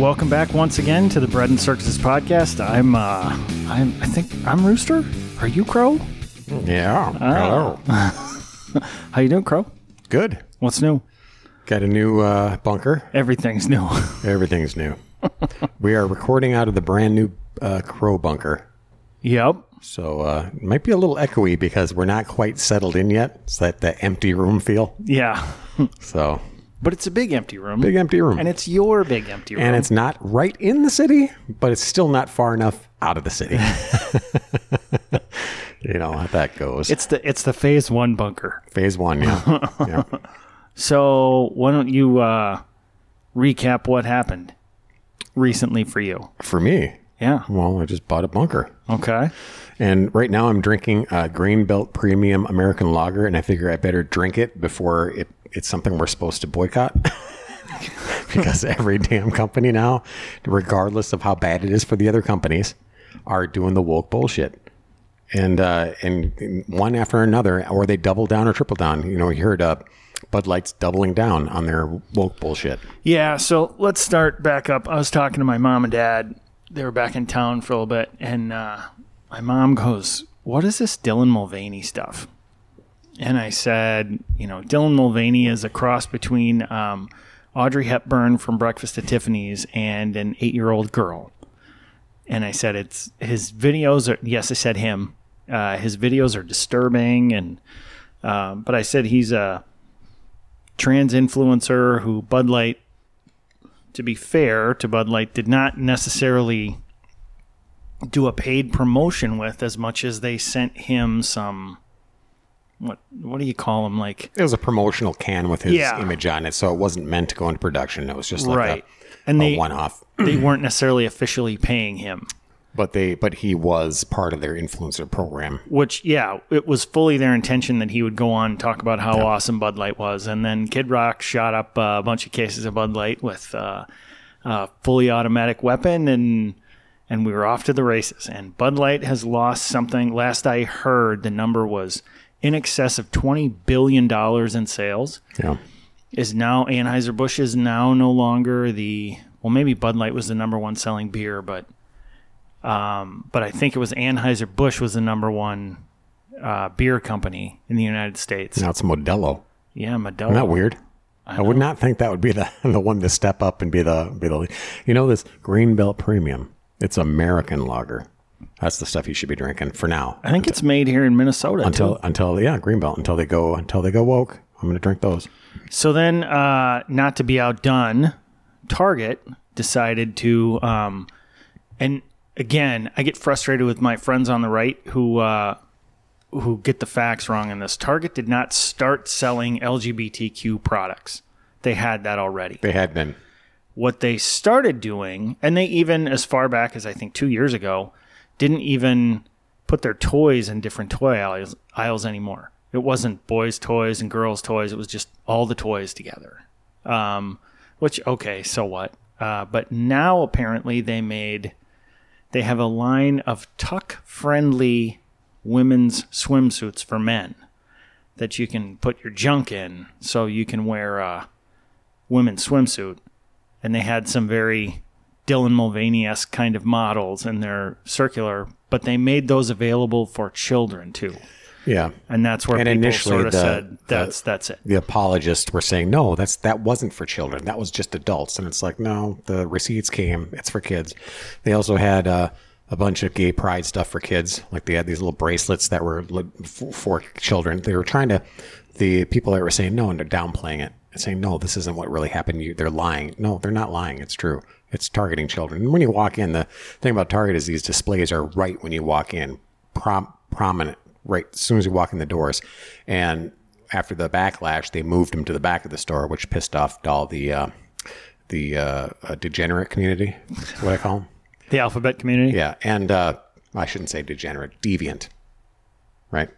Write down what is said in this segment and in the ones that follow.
Welcome back once again to the Bread and Circuses podcast. I think I'm Rooster. Are you Crow? Yeah. Hello. How you doing, Crow? Good. What's new? Got a new bunker. Everything's new. Everything's new. We are recording out of the brand new Crow bunker. Yep. So it might be a little echoey because we're not quite settled in yet. It's that empty room feel. Yeah. So. But it's a big empty room. Big empty room. And it's your big empty room. And it's not right in the city, but it's still not far enough out of the city. You know how that goes. It's the phase one bunker. Phase one, yeah. Yeah. So why don't you recap what happened recently for you? For me? Yeah. Well, I just bought a bunker. Okay. And right now I'm drinking Greenbelt Premium American Lager, and I figure I better drink it before it's something we're supposed to boycott because every damn company now, regardless of how bad it is for the other companies, are doing the woke bullshit. And one after another, or they double down or triple down. You know, you heard Bud Light's doubling down on their woke bullshit. Yeah, so let's start back up. I was talking to my mom and dad. They were back in town for a little bit, and my mom goes, "What is this Dylan Mulvaney stuff?" And I said, you know, Dylan Mulvaney is a cross between Audrey Hepburn from Breakfast at Tiffany's and an 8-year-old girl. And I said, it's his videos are, yes, I said him. His videos are disturbing. And but I said he's a trans influencer who Bud Light, to be fair to Bud Light, did not necessarily do a paid promotion with as much as they sent him some... What do you call them? Like it was a promotional can with his image on it, so it wasn't meant to go into production. It was just like a one-off. They weren't necessarily officially paying him, but he was part of their influencer program. Which it was fully their intention that he would go on and talk about how awesome Bud Light was, and then Kid Rock shot up a bunch of cases of Bud Light with a fully automatic weapon, and we were off to the races. And Bud Light has lost something. Last I heard, the number was in excess of $20 billion in sales. Yeah. Is now Anheuser-Busch is now no longer the, well, maybe Bud Light was the number one selling beer, but I think it was Anheuser-Busch was the number one beer company in the United States. Now it's Modelo. Yeah, Modelo. Isn't that weird? I would not think that would be the one to step up and be the you know, this Greenbelt Premium. It's American lager. That's the stuff you should be drinking for now. I think it's made here in Minnesota until Greenbelt, until they go woke. I'm going to drink those. So then, not to be outdone, Target decided to, and again, I get frustrated with my friends on the right who get the facts wrong in this. Target did not start selling LGBTQ products. They had that already. They had been. What they started doing, and they even as far back as I think 2 years ago, didn't even put their toys in different toy aisles anymore. It wasn't boys' toys and girls' toys. It was just all the toys together, which, okay, so what? But now apparently they have a line of tuck-friendly women's swimsuits for men that you can put your junk in so you can wear a women's swimsuit. And they had some very Dylan Mulvaney-esque kind of models, and they're circular, but they made those available for children too. Yeah, and that's where people sort of said that's it. The apologists were saying no, that wasn't for children. That was just adults, and it's like no, the receipts came. It's for kids. They also had a bunch of gay pride stuff for kids. Like they had these little bracelets that were for children. They were trying to the people that were saying no and they're downplaying it and saying no, this isn't what really happened. They're lying. No, they're not lying. It's true. It's targeting children. And when you walk in, the thing about Target is these displays are right when you walk in, prominent, right as soon as you walk in the doors. And after the backlash, they moved them to the back of the store, which pissed off all the degenerate community, is what I call them. The alphabet community? Yeah. And I shouldn't say degenerate, deviant, right?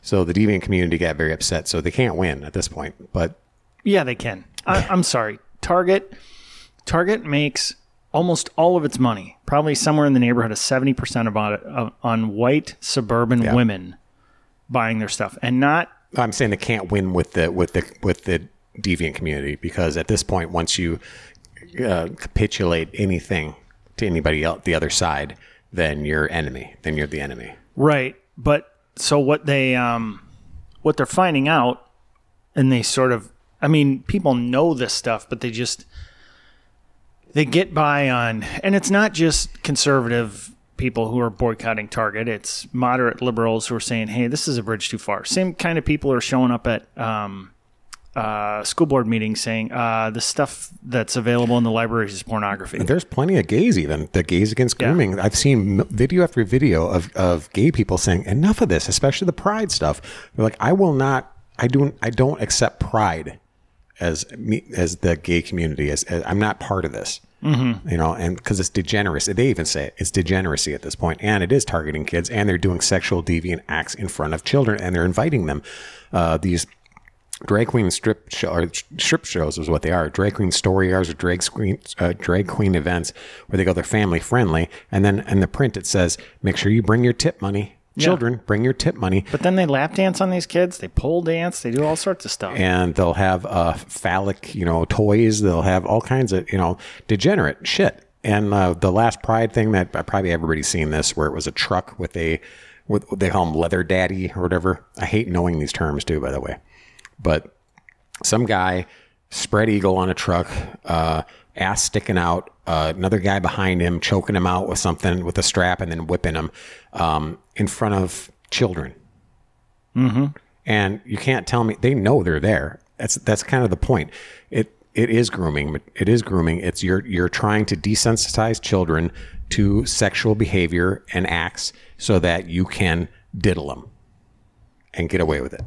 So the deviant community got very upset. So they can't win at this point, but. Yeah, they can. I'm sorry. Target makes almost all of its money, probably somewhere in the neighborhood of 70% of it, on white suburban women buying their stuff, and not. I'm saying they can't win with the deviant community, because at this point, once you capitulate anything to anybody else, the other side, then you're enemy. Then you're the enemy. Right. But so what they're finding out, and they sort of, I mean, people know this stuff, but they get by on, and it's not just conservative people who are boycotting Target. It's moderate liberals who are saying, hey, this is a bridge too far. Same kind of people are showing up at school board meetings saying the stuff that's available in the libraries is pornography. There's plenty of gays, even the Gays Against Grooming. Yeah. I've seen video after video of gay people saying enough of this, especially the pride stuff. They're like, I don't accept pride as the gay community, as I'm not part of this. Mm-hmm. You know, and because it's degeneracy, they even say it's degeneracy at this point, and it is targeting kids, and they're doing sexual deviant acts in front of children, and they're inviting them. These drag queen strip shows is what they are. Drag queen story hours or drag queen events where they go, they're family friendly, and then in the print it says, make sure you bring your tip money. Children, bring your tip money. But then they lap dance on these kids. They pole dance. They do all sorts of stuff. And they'll have phallic, toys. They'll have all kinds of, degenerate shit. And the last Pride thing that probably everybody's seen this, where it was a truck with they call them leather daddy or whatever. I hate knowing these terms too, by the way. But some guy, spread eagle on a truck, ass sticking out, another guy behind him, choking him out with something, with a strap, and then whipping him in front of children. Mm-hmm. And you can't tell me, they know they're there. That's kind of the point. It is grooming. It is grooming. It's you're trying to desensitize children to sexual behavior and acts so that you can diddle them and get away with it.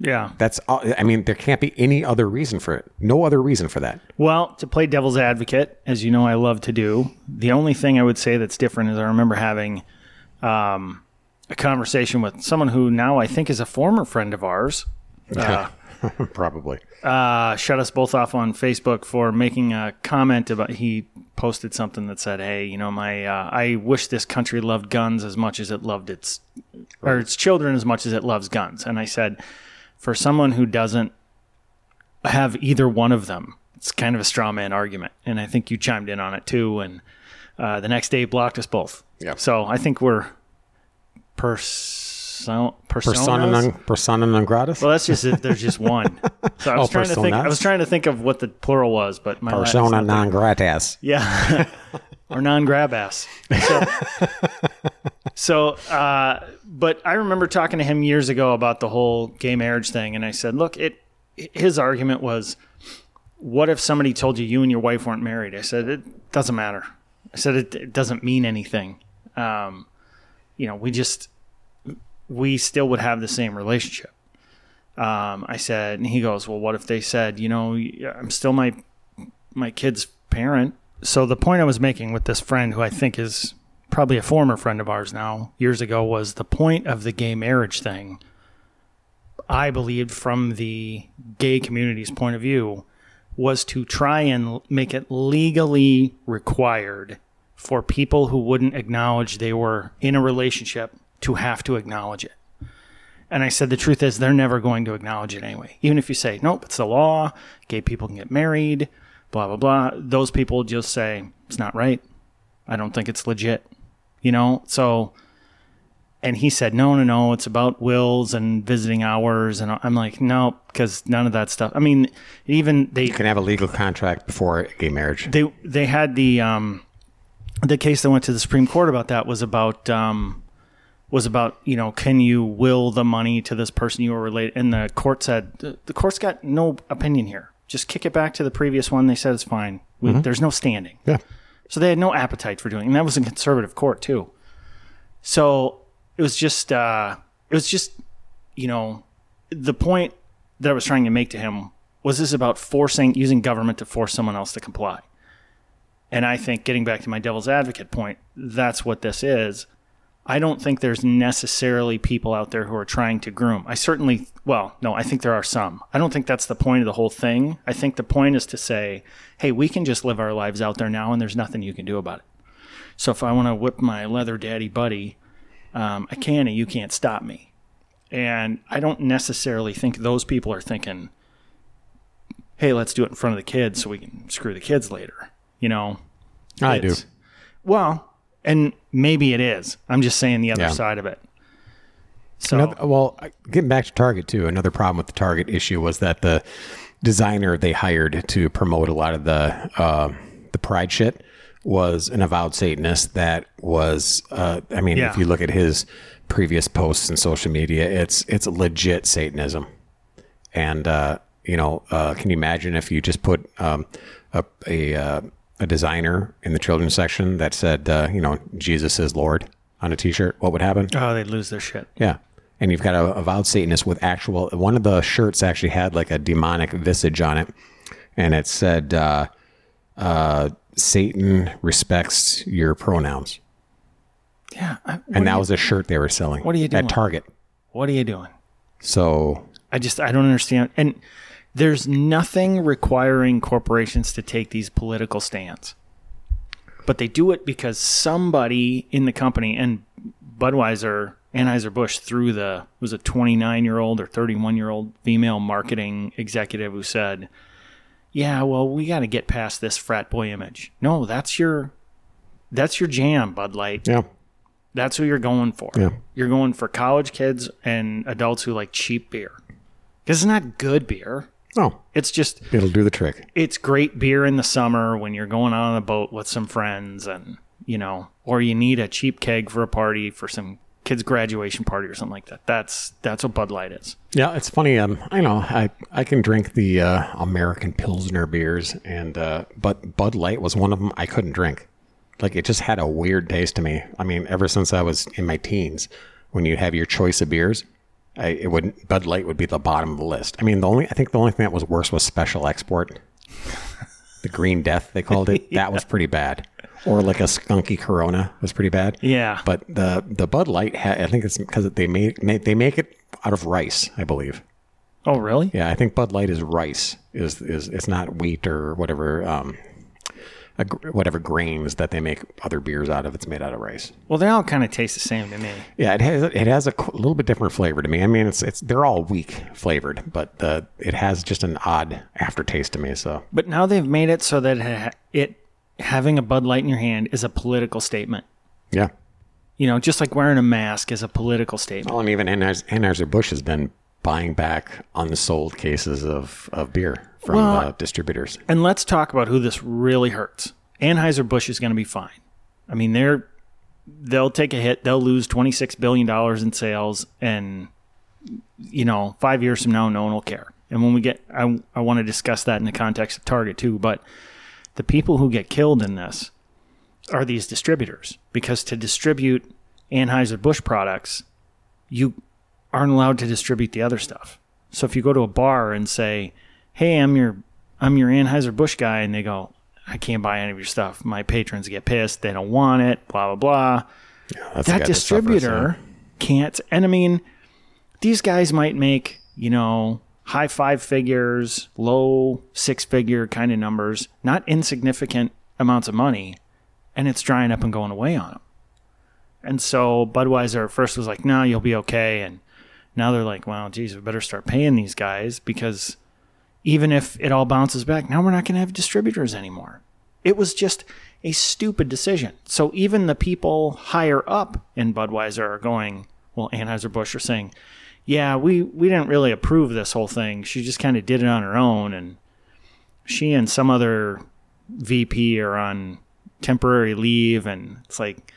Yeah. That's all. I mean, there can't be any other reason for it. No other reason for that. Well, to play devil's advocate, as you know I love to do, the only thing I would say that's different is I remember having a conversation with someone who now I think is a former friend of ours. Probably. Shut us both off on Facebook for making a comment about, he posted something that said, hey, I wish this country loved guns as much as it loved its, or its children as much as it loves guns. And I said, for someone who doesn't have either one of them, it's kind of a straw man argument. And I think you chimed in on it too. And the next day blocked us both. Yeah. So I think we're persona non grata. Well, that's just, there's just one. So I was trying to think of what the plural was, but my persona non grata. Yeah. Or non grab ass. So, but I remember talking to him years ago about the whole gay marriage thing. And I said, look, his argument was, what if somebody told you and your wife weren't married? I said, it doesn't matter. I said, it doesn't mean anything. We still would have the same relationship. I said, and he goes, well, what if they said, I'm still my kid's parent. So the point I was making with this friend, who I think is probably a former friend of ours now, years ago, was the point of the gay marriage thing, I believed, from the gay community's point of view, was to try and make it legally required for people who wouldn't acknowledge they were in a relationship to have to acknowledge it. And I said, the truth is, they're never going to acknowledge it anyway. Even if you say, nope, it's the law, gay people can get married, blah, blah, blah. Those people just say, it's not right. I don't think it's legit, so. And he said, no, it's about wills and visiting hours. And I'm like, no, because none of that stuff. I mean, even you can have a legal contract before gay marriage. They had the case that went to the Supreme Court about that was about can you will the money to this person you were related? And the court said, the court's got no opinion here. Just kick it back to the previous one. They said it's fine. Mm-hmm. There's no standing. Yeah. So they had no appetite for doing it. And that was a conservative court too. So it was just the point that I was trying to make to him was, this about using government to force someone else to comply. And I think, getting back to my devil's advocate point, that's what this is. I don't think there's necessarily people out there who are trying to groom. I think there are some. I don't think that's the point of the whole thing. I think the point is to say, hey, we can just live our lives out there now and there's nothing you can do about it. So if I want to whip my leather daddy buddy, I can and you can't stop me. And I don't necessarily think those people are thinking, hey, let's do it in front of the kids so we can screw the kids later. You know? I do. Well, and maybe it is. I'm just saying the other side of it. So, getting back to Target too, another problem with the Target issue was that the designer they hired to promote a lot of the pride shit was an avowed Satanist. That was, if you look at his previous posts in social media, it's legit Satanism. And, can you imagine if you just put a designer in the children's section that said, Jesus is Lord on a t-shirt, what would happen? Oh, they'd lose their shit. Yeah. And you've got a avowed Satanist with one of the shirts actually had like a demonic visage on it. And it said, Satan respects your pronouns. Yeah. That was a shirt they were selling. What are you doing? At Target. What are you doing? So I don't understand. And there's nothing requiring corporations to take these political stands, but they do it because somebody in the company, and Budweiser, Anheuser-Busch was a 29-year-old or 31-year-old female marketing executive who said, yeah, well, we got to get past this frat boy image. No, that's your jam, Bud Light. Yeah. That's who you're going for. Yeah. You're going for college kids and adults who like cheap beer. Because it's not good beer. No. It's just... it'll do the trick. It's great beer in the summer when you're going out on a boat with some friends and, or you need a cheap keg for a party for some kid's graduation party or something like that. That's what Bud Light is. Yeah, it's funny. I can drink the American Pilsner beers, and but Bud Light was one of them I couldn't drink. Like, it just had a weird taste to me. I mean, ever since I was in my teens, when you have your choice of beers... Bud Light would be the bottom of the list. I mean, the only thing that was worse was Special Export, the Green Death they called it. That was pretty bad. Or like a skunky Corona was pretty bad. Yeah. But the Bud Light, I think it's because they make it out of rice, I believe. Oh, really? Yeah, I think Bud Light is rice. Is it's not wheat or whatever. Whatever grains that they make other beers out of, it's made out of rice. Well, they all kind of taste the same to me. Yeah, it has a little bit different flavor to me. I mean, it's they're all weak flavored, but it has just an odd aftertaste to me. So, but now they've made it so that having a Bud Light in your hand is a political statement. Yeah, just like wearing a mask is a political statement. Well, and even Anheuser-Busch has been buying back unsold cases of beer from distributors. And let's talk about who this really hurts. Anheuser-Busch is going to be fine. I mean, they'll take a hit. They'll lose $26 billion in sales. And, 5 years from now, no one will care. And when we get, I want to discuss that in the context of Target too, but the people who get killed in this are these distributors, because to distribute Anheuser-Busch products, you aren't allowed to distribute the other stuff. So if you go to a bar and say, hey, I'm your Anheuser-Busch guy, and they go, I can't buy any of your stuff. My patrons get pissed. They don't want it, blah, blah, blah. Yeah, that distributor can't. And I mean, these guys might make, high five figures, low six figure kind of numbers, not insignificant amounts of money, and it's drying up and going away on them. And so Budweiser at first was like, no, you'll be okay. And now they're like, well, geez, we better start paying these guys, because even if it all bounces back, now we're not going to have distributors anymore. It was just a stupid decision. So even the people higher up in Budweiser are going, well, Anheuser-Busch are saying, yeah, we didn't really approve this whole thing. She just kind of did it on her own. And she and some other VP are on temporary leave. And it's like,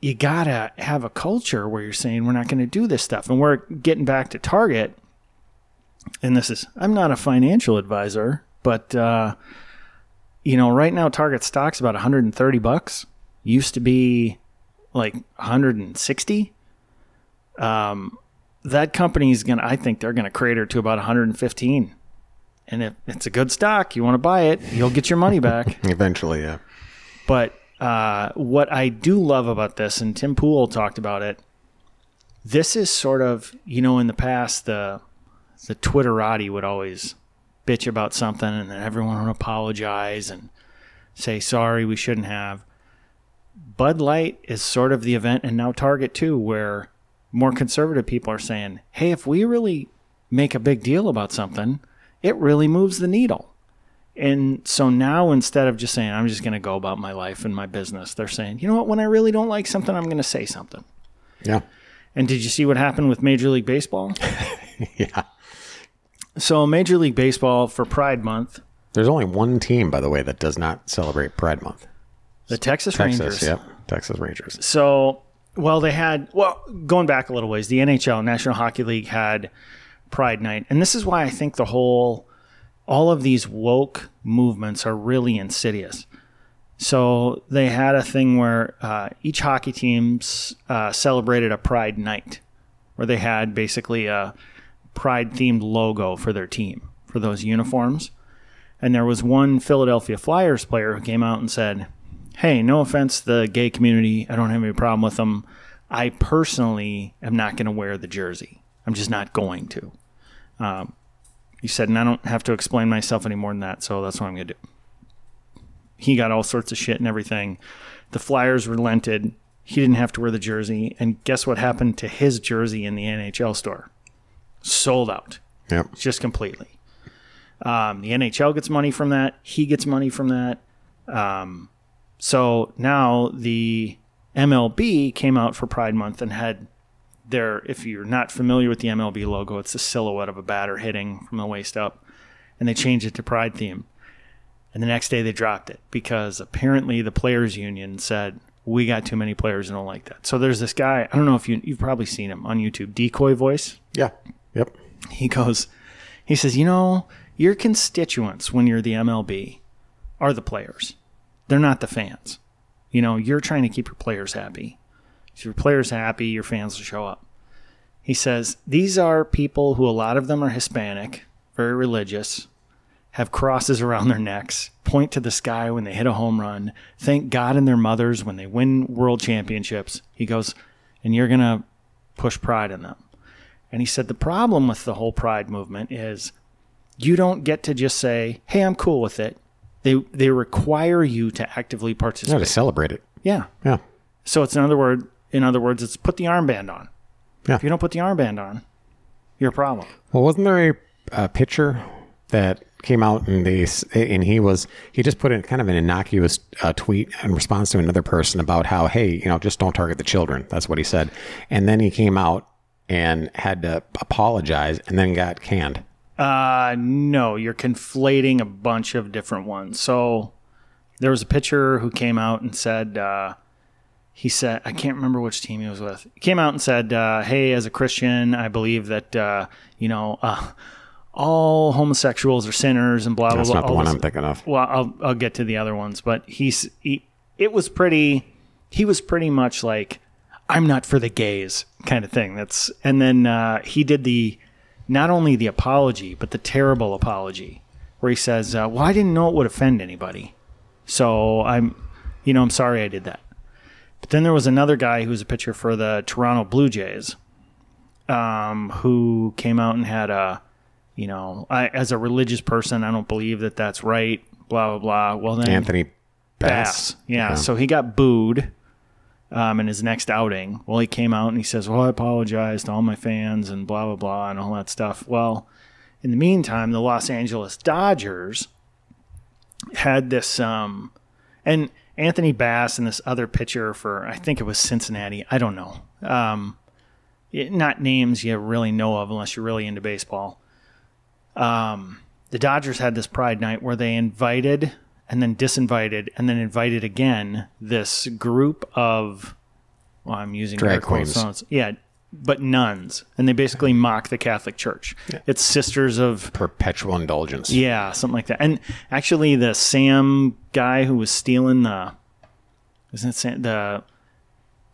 you got to have a culture where you're saying we're not going to do this stuff. And we're getting back to Target. And I'm not a financial advisor, but, right now Target stock's about $130. Used to be like 160. That company's I think they're going to crater to about 115. And if it's a good stock, you want to buy it, you'll get your money back. Eventually, yeah. But what I do love about this, and Tim Pool talked about it, this is sort of, you know, in the past, the Twitterati would always bitch about something and then everyone would apologize and say, sorry, we shouldn't have. Bud Light is sort of the event, and now Target too, where more conservative people are saying, hey, if we really make a big deal about something, it really moves the needle. And so now instead of just saying, I'm just going to go about my life and my business, they're saying, you know what, when I really don't like something, I'm going to say something. Yeah. And did you see what happened with Major League Baseball? Yeah. So Major League Baseball for Pride Month. There's only one team, by the way, that does not celebrate Pride Month. The Texas Rangers. Yep, Texas Rangers. So, going back a little ways, the NHL, National Hockey League, had Pride Night. And this is why I think all of these woke movements are really insidious. So they had a thing where each hockey team celebrated a Pride Night, where they had basically a Pride-themed logo for their team, for those uniforms. And there was one Philadelphia Flyers player who came out and said, hey, no offense to the gay community, I don't have any problem with them. I personally am not going to wear the jersey. I'm just not going to. He said, and I don't have to explain myself any more than that, so that's what I'm going to do. He got all sorts of shit and everything. The Flyers relented. He didn't have to wear the jersey. And guess what happened to his jersey in the NHL store? Sold out. Yep. Just completely. The NHL gets money from that. He gets money from that. So now the MLB came out for Pride Month and had their, if you're not familiar with the MLB logo, it's the silhouette of a batter hitting from the waist up. And they changed it to Pride theme. And the next day they dropped it because apparently the players union said, we got too many players and don't like that. So there's this guy, I don't know if you've probably seen him on YouTube, Decoy Voice. Yeah. Yep. He says, you know, your constituents when you're the MLB are the players. They're not the fans. You know, you're trying to keep your players happy. If your players happy, your fans will show up. He says, these are people who a lot of them are Hispanic, very religious, have crosses around their necks, point to the sky when they hit a home run, thank God and their mothers when they win world championships. He goes, and you're going to push pride in them. And he said, the problem with the whole pride movement is you don't get to just say, hey, I'm cool with it. They require you to actively participate. To celebrate it. Yeah. Yeah. So it's in other words, it's put the armband on. Yeah. If you don't put the armband on, you're a problem. Well, wasn't there a picture that came out and he just put in kind of an innocuous tweet in response to another person about how, hey, you know, just don't target the children. That's what he said. And then he came out and had to apologize and then got canned. No, you're conflating a bunch of different ones. So there was a pitcher who came out and said, he said, I can't remember which team he was with. He came out and said, hey, as a Christian, I believe that, all homosexuals are sinners and blah, blah, blah. That's not the one I'm thinking of. Well, I'll get to the other ones, but he was pretty much like, I'm not for the gays kind of thing. And then he did not only the apology, but the terrible apology where he says, well, I didn't know it would offend anybody. So I'm sorry I did that. But then there was another guy who was a pitcher for the Toronto Blue Jays, who came out and had as a religious person, I don't believe that that's right, blah, blah, blah. Well, then Anthony Bass. Yeah. So he got booed in his next outing. Well, he came out and he says, well, I apologize to all my fans and blah, blah, blah, and all that stuff. Well, in the meantime, the Los Angeles Dodgers had this, and Anthony Bass and this other pitcher for, I think it was Cincinnati. I don't know. Not names you really know of unless you're really into baseball. The Dodgers had this Pride Night where they invited and then disinvited and then invited again this group of, well, I'm using drag queens. Quotes, yeah, but nuns. And they basically mock the Catholic Church. Yeah. It's Sisters of Perpetual Indulgence. Yeah, something like that. And actually the Sam guy who was stealing the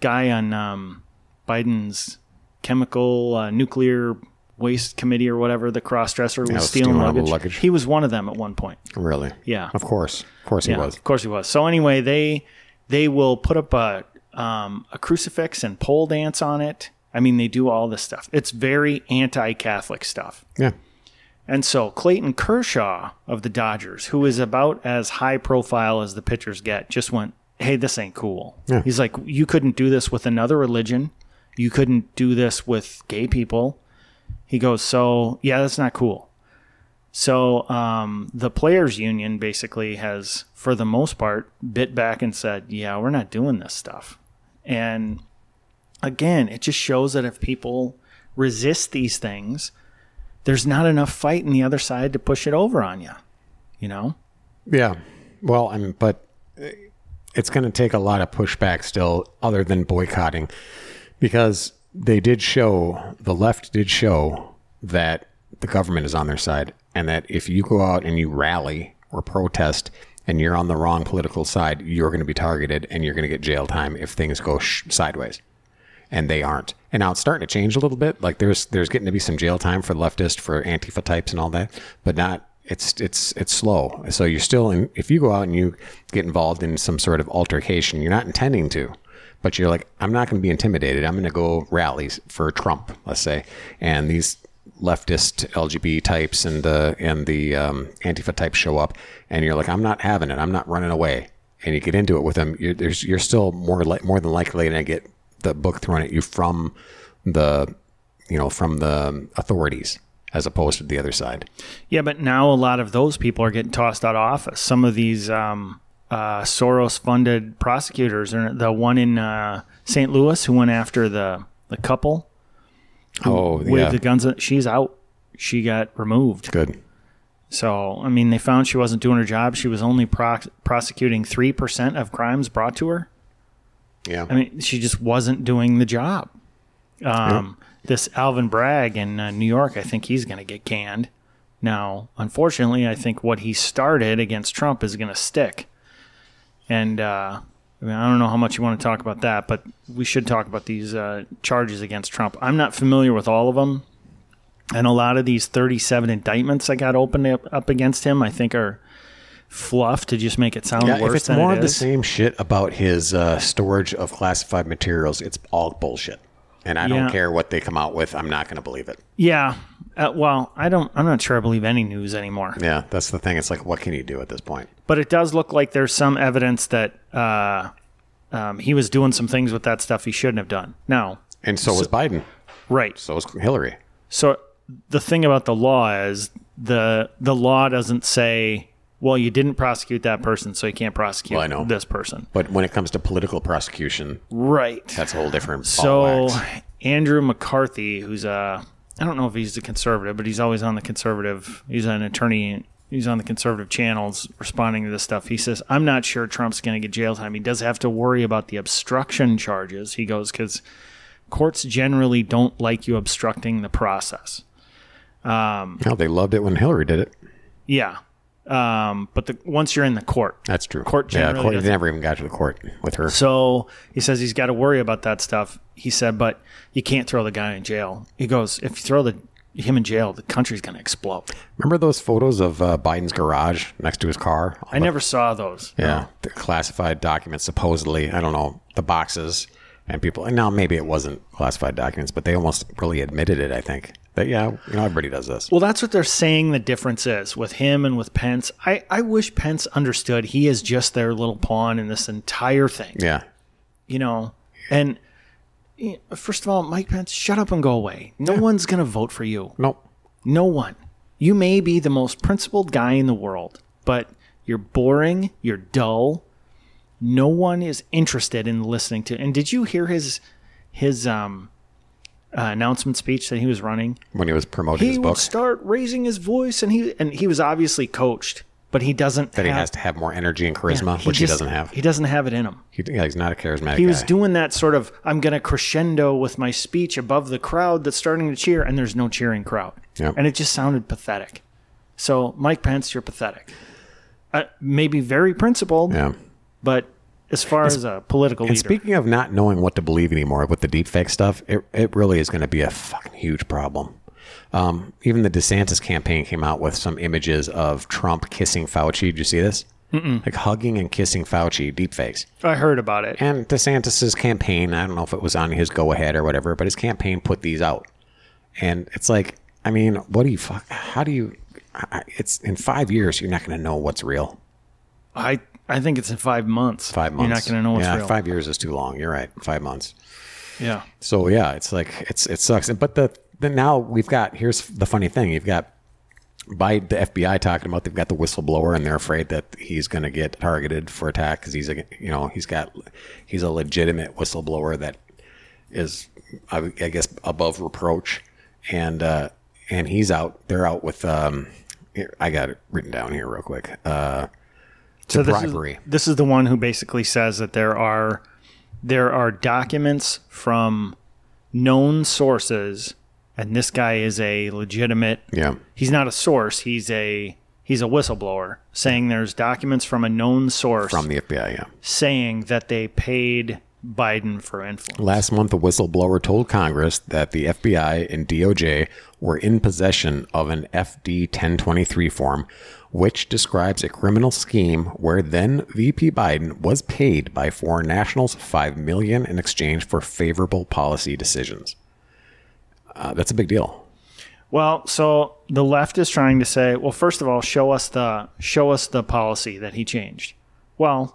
guy on Biden's chemical nuclear waste committee or whatever, the cross-dresser was stealing luggage. He was one of them at one point. Really? Yeah. Of course he was. Of course he was. So anyway, they will put up a crucifix and pole dance on it. I mean, they do all this stuff. It's very anti-Catholic stuff. Yeah. And so Clayton Kershaw of the Dodgers, who is about as high profile as the pitchers get, just went, hey, this ain't cool. Yeah. He's like, you couldn't do this with another religion. You couldn't do this with gay people. He goes, so, yeah, that's not cool. So the players union basically has, for the most part, bit back and said, yeah, we're not doing this stuff. And again, it just shows that if people resist these things, there's not enough fight in the other side to push it over on you, you know? Yeah. Well, but it's going to take a lot of pushback still, other than boycotting, because the left did show that the government is on their side, and that if you go out and you rally or protest and you're on the wrong political side, you're going to be targeted and you're going to get jail time if things go sideways. And they aren't. And now it's starting to change a little bit. Like there's getting to be some jail time for leftists, for Antifa types and all that, but not, it's slow. So you're still in, if you go out and you get involved in some sort of altercation, you're not intending to, but you're like, I'm not going to be intimidated. I'm going to go rallies for Trump, let's say. And these leftist LGBT types and the Antifa types show up and you're like, I'm not having it. I'm not running away. And you get into it with them. You're still more than likely going to get the book thrown at you from the authorities, as opposed to the other side. Yeah. But now a lot of those people are getting tossed out of office. Some of these, Soros funded prosecutors, and the one in St. Louis who went after the couple with the guns, she's out. She got removed. Good. So, I mean, they found she wasn't doing her job. She was only prosecuting 3% of crimes brought to her. Yeah. I mean, she just wasn't doing the job. This Alvin Bragg in New York, I think he's going to get canned. Now, unfortunately, I think what he started against Trump is going to stick. And I don't know how much you want to talk about that, but we should talk about these charges against Trump. I'm not familiar with all of them. And a lot of these 37 indictments that got opened up against him, I think are fluff to just make it sound worse. If it's than more it of is. The same shit about his storage of classified materials, it's all bullshit. And I don't care what they come out with. I'm not going to believe it. Yeah. Well, I'm not sure I believe any news anymore. Yeah, that's the thing. It's like, what can you do at this point? But it does look like there's some evidence that he was doing some things with that stuff he shouldn't have done. Now, and so was Biden. Right. So was Hillary. So the thing about the law is the law doesn't say, well, you didn't prosecute that person, so you can't prosecute this person. But when it comes to political prosecution, right, that's a whole different ball. So Andrew McCarthy, who's a... I don't know if he's a conservative, but he's always on the conservative. He's an attorney. He's on the conservative channels responding to this stuff. He says, I'm not sure Trump's going to get jail time. He does have to worry about the obstruction charges. He goes, because courts generally don't like you obstructing the process. They loved it when Hillary did it. Yeah. But once you're in the court. That's true. Court generally they never even got to the court with her. So he says he's got to worry about that stuff. He said, but you can't throw the guy in jail. He goes, if you throw him in jail, the country's going to explode. Remember those photos of Biden's garage next to his car? I never saw those. Yeah. No. The classified documents, supposedly, I don't know, the boxes and people. And now maybe it wasn't classified documents, but they almost really admitted it, I think. But yeah, everybody does this. Well, that's what they're saying the difference is with him and with Pence. I wish Pence understood he is just their little pawn in this entire thing. Yeah. You know, and first of all, Mike Pence, shut up and go away. No one's going to vote for you. Nope. No one. You may be the most principled guy in the world, but you're boring, you're dull. No one is interested in listening to. And did you hear his announcement speech that he was running when he was promoting his book? He would start raising his voice, and he was obviously coached, but he doesn't. That he has to have more energy and charisma, which he doesn't have. He doesn't have it in him. He's not a charismatic guy. He was doing that sort of, I'm going to crescendo with my speech above the crowd that's starting to cheer, and there's no cheering crowd. Yep. And it just sounded pathetic. So, Mike Pence, you're pathetic. Maybe very principled, but... As far as a political leader. And speaking of not knowing what to believe anymore with the deepfake stuff, it really is going to be a fucking huge problem. Even the DeSantis campaign came out with some images of Trump kissing Fauci. Did you see this? Mm-mm. Like hugging and kissing Fauci, deepfakes. I heard about it. And DeSantis's campaign, I don't know if it was on his go-ahead or whatever, but his campaign put these out. And it's like, I mean, what do you, how do you, it's in 5 years, you're not going to know what's real. I think it's in 5 months. 5 months. You're not going to know what's real. Yeah, 5 years is too long. You're right. 5 months. Yeah. So yeah, it's like, it sucks. But the now we've got, here's the funny thing. You've got by the FBI talking about, they've got the whistleblower and they're afraid that he's going to get targeted for attack because he's a, you know, he's a legitimate whistleblower that is, I guess, above reproach. And he's out, they're out with, I got it written down here real quick. So bribery. This is the one who basically says that there are documents from known sources, and this guy is a legitimate. Yeah. He's not a source. He's a whistleblower saying there's documents from a known source from the FBI. Yeah. Saying that they paid Biden for influence. Last month, the whistleblower told Congress that the FBI and DOJ were in possession of an FD 1023 form, which describes a criminal scheme where then VP Biden was paid by foreign nationals $5 million in exchange for favorable policy decisions. That's a big deal. Well, so the left is trying to say, well, first of all, show us the policy that he changed. Well,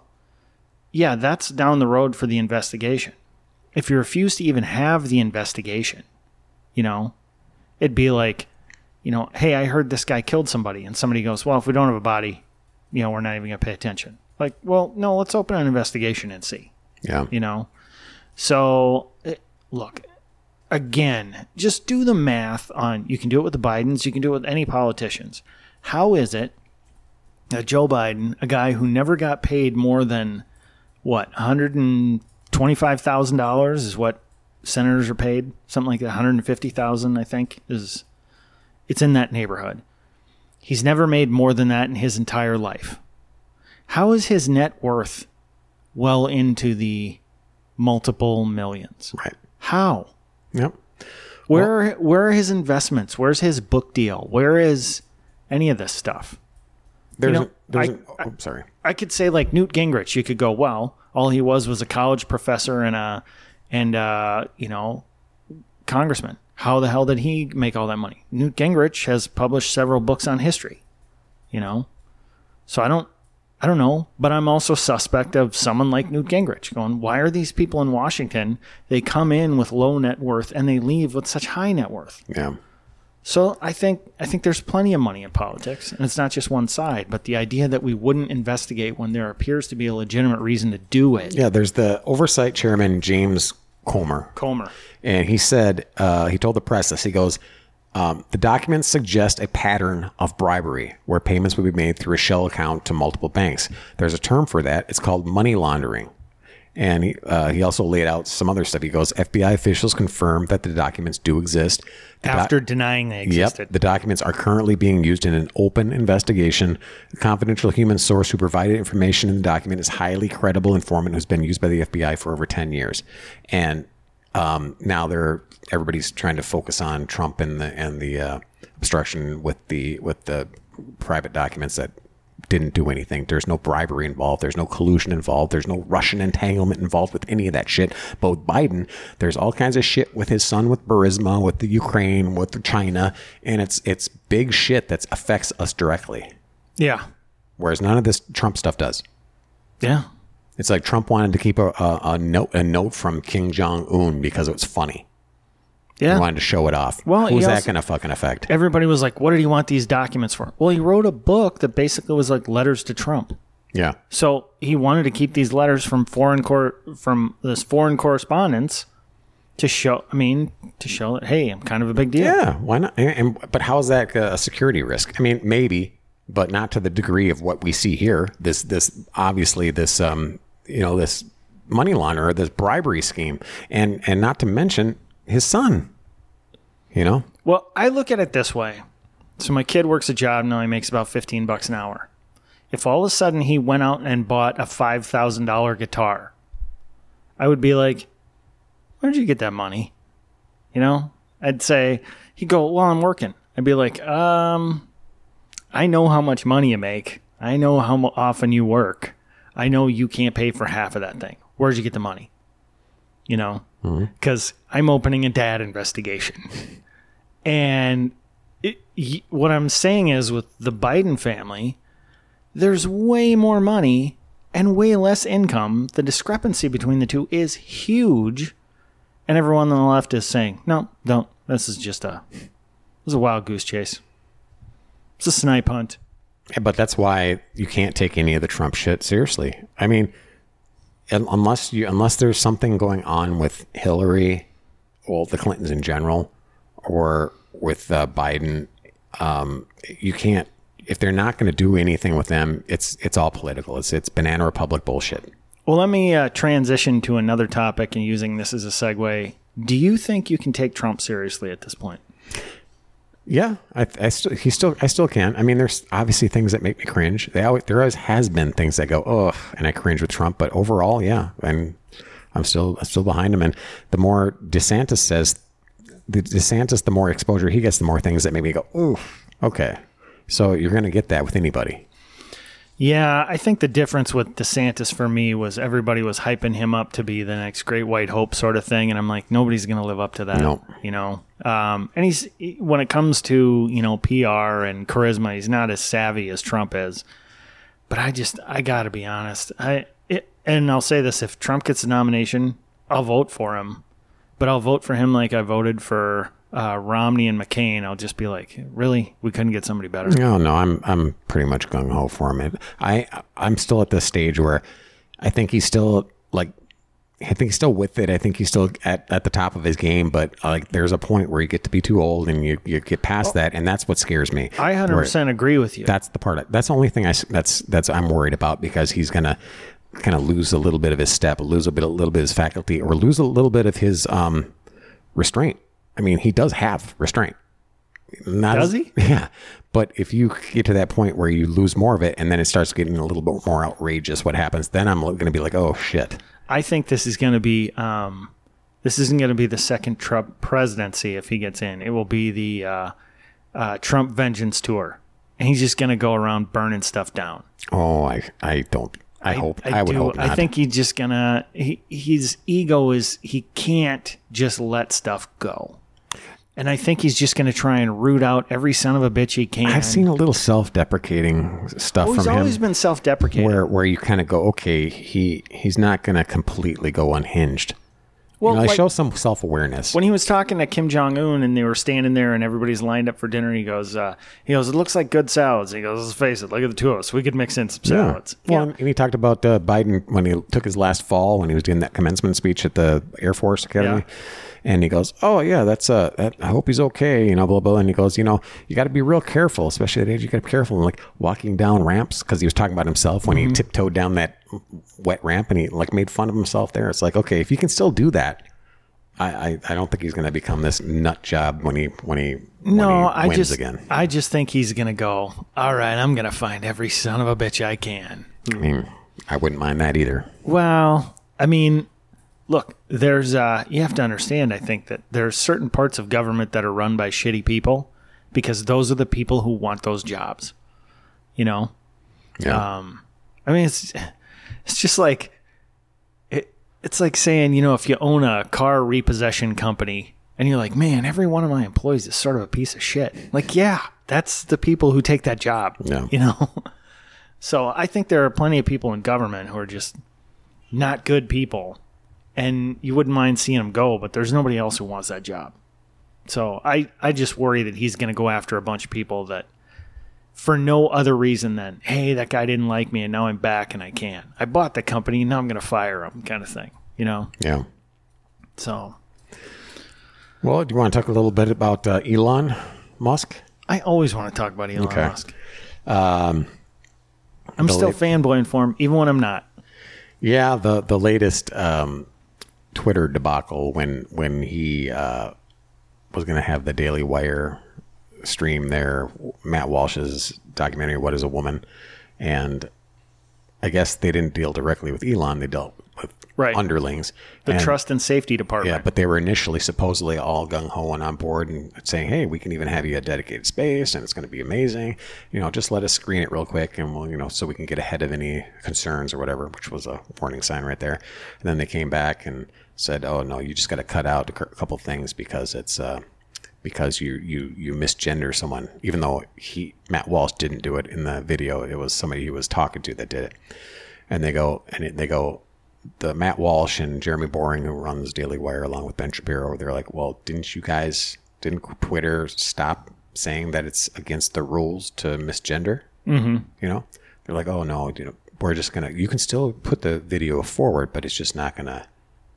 yeah, that's down the road for the investigation. If you refuse to even have the investigation, you know, it'd be like, you know, hey, I heard this guy killed somebody, and somebody goes, well, if we don't have a body, you know, we're not even going to pay attention. Like, well, no, let's open an investigation and see. Yeah. You know? So, look, again, just do the math on, you can do it with the Bidens, you can do it with any politicians. How is it that Joe Biden, a guy who never got paid more than, what, $125,000 is what senators are paid? Something like that, $150,000, I think, is... It's in that neighborhood. He's never made more than that in his entire life. How is his net worth well into the multiple millions? Right. How? Yep. Where are his investments? Where's his book deal? Where is any of this stuff? I could say like Newt Gingrich. You could go, well, all he was a college professor and you know, congressman. How the hell did he make all that money? Newt Gingrich has published several books on history, you know? So I don't know, but I'm also suspect of someone like Newt Gingrich going, why are these people in Washington? They come in with low net worth and they leave with such high net worth. Yeah. So I think there's plenty of money in politics, and it's not just one side, but the idea that we wouldn't investigate when there appears to be a legitimate reason to do it. Yeah, there's the oversight chairman, James Comer. And he said, he told the press this, he goes, the documents suggest a pattern of bribery where payments would be made through a shell account to multiple banks. There's a term for that. It's called money laundering. And he also laid out some other stuff. He goes, FBI officials confirm that the documents do exist. After denying they existed. Yep, the documents are currently being used in an open investigation. The confidential human source who provided information in the document is highly credible informant who's been used by the FBI for over 10 years. And now everybody's trying to focus on Trump and the obstruction with the private documents that didn't do anything. There's no bribery involved. There's no collusion involved. There's no Russian entanglement involved with any of that shit. But with Biden, there's all kinds of shit with his son, with Burisma, with the Ukraine, with China, and it's big shit that affects us directly. Yeah. Whereas none of this Trump stuff does. Yeah. It's like Trump wanted to keep a note from Kim Jong-un because it was funny. Yeah. He wanted to show it off. Well, who's that going to fucking affect? Everybody was like, what did he want these documents for? Well, he wrote a book that basically was like letters to Trump. Yeah. So he wanted to keep these letters from foreign correspondence to show that, hey, I'm kind of a big deal. Yeah. Why not? But how is that a security risk? I mean, maybe, but not to the degree of what we see here. This money launderer, this bribery scheme, and not to mention his son, you know? Well, I look at it this way. So my kid works a job now. He makes about $15 an hour. If all of a sudden he went out and bought a $5,000 guitar, I would be like, where'd you get that money? You know, I'd say, he'd go, well, I'm working. I'd be like, I know how much money you make. I know how often you work. I know you can't pay for half of that thing. Where'd you get the money? You know, because I'm opening a dad investigation. And what I'm saying is, with the Biden family, there's way more money and way less income. The discrepancy between the two is huge. And everyone on the left is saying, no, don't. This is just a wild goose chase. It's a snipe hunt. Yeah, but that's why you can't take any of the Trump shit seriously. I mean, unless there's something going on with Hillary or the Clintons in general, or with Biden, you can't. If they're not going to do anything with them, it's all political. It's banana republic bullshit. Well, let me transition to another topic and using this as a segue. Do you think you can take Trump seriously at this point? Yeah, I still can. I mean, there's obviously things that make me cringe. There always has been things that go, ugh, and I cringe with Trump. But overall, yeah, I'm still behind him. And the more DeSantis says, the more exposure he gets, the more things that make me go, ooh, okay. So you're going to get that with anybody. Yeah, I think the difference with DeSantis for me was everybody was hyping him up to be the next great white hope sort of thing. And I'm like, nobody's going to live up to that, nope. You know? And when it comes to, you know, PR and charisma, he's not as savvy as Trump is. But I got to be honest. And I'll say this, if Trump gets the nomination, I'll vote for him. But I'll vote for him like I voted for Romney and McCain. I'll just be like, really? We couldn't get somebody better? No, I'm pretty much gung ho for him. I'm still at the stage where I think he's still like, I think he's still with it. I think he's still at the top of his game, but like there's a point where you get to be too old and you get past that, and that's what scares me. I 100% agree with you. That's the part. That's the only thing that's I'm worried about, because he's gonna kind of lose a little bit of his step, lose a little bit of his faculty, or lose a little bit of his restraint. I mean, he does have restraint. Does he? Yeah. But if you get to that point where you lose more of it and then it starts getting a little bit more outrageous, what happens then? I'm going to be like, oh, shit. I think this is going to be, this isn't going to be the second Trump presidency if he gets in. It will be the Trump vengeance tour. And he's just going to go around burning stuff down. Oh, I hope not. I think he's just gonna, his ego is, he can't just let stuff go. And I think he's just going to try and root out every son of a bitch he can. I've seen a little self-deprecating stuff from him. He's always been self-deprecating. Where you kind of go, okay, he's not going to completely go unhinged. Well, I show some self-awareness. When he was talking to Kim Jong-un and they were standing there and everybody's lined up for dinner, he goes, it looks like good salads. He goes, let's face it, look at the two of us. We could mix in some salads. Yeah. Well, and he talked about Biden when he took his last fall, when he was doing that commencement speech at the Air Force Academy. Yeah. And he goes, oh, yeah, that's I hope he's okay, you know, blah, blah. And he goes, you know, you got to be real careful, especially at age, you got to be careful. And like walking down ramps, because he was talking about himself when he tiptoed down that wet ramp and he like made fun of himself there. It's like, okay, if you can still do that, I don't think he's going to become this nut job when he wins again. I just think he's going to go, all right, I'm going to find every son of a bitch I can. I mean, I wouldn't mind that either. Well, I mean, look, there's you have to understand, I think, that there's certain parts of government that are run by shitty people because those are the people who want those jobs, you know? Yeah. I mean, it's just like, it's like saying, you know, if you own a car repossession company and you're like, man, every one of my employees is sort of a piece of shit. Like, yeah, that's the people who take that job, yeah. You know? So I think there are plenty of people in government who are just not good people. And you wouldn't mind seeing him go, but there's nobody else who wants that job. So I just worry that he's going to go after a bunch of people that for no other reason than, hey, that guy didn't like me and now I'm back and I can't. I bought the company and now I'm going to fire him, kind of thing, you know? Yeah. So. Well, do you want to talk a little bit about Elon Musk? I always want to talk about Elon Musk. I'm still fanboying for him, even when I'm not. Yeah, the latest Twitter debacle when he was going to have the Daily Wire stream there, Matt Walsh's documentary, What is a Woman? And I guess they didn't deal directly with Elon. They dealt right, underlings. The Trust and Safety Department. Yeah, but they were initially supposedly all gung-ho and on board and saying, hey, we can even have you a dedicated space and it's going to be amazing. You know, just let us screen it real quick and we'll, you know, so we can get ahead of any concerns or whatever, which was a warning sign right there. And then they came back and said, oh, no, you just got to cut out a couple things because it's because you misgender someone, even though Matt Walsh didn't do it in the video. It was somebody he was talking to that did it. And they go, the Matt Walsh and Jeremy Boring, who runs Daily Wire along with Ben Shapiro, they're like, well, didn't Twitter stop saying that it's against the rules to misgender? Mm-hmm. You know, they're like, oh no, you know, we're just going to, you can still put the video forward, but it's just not going to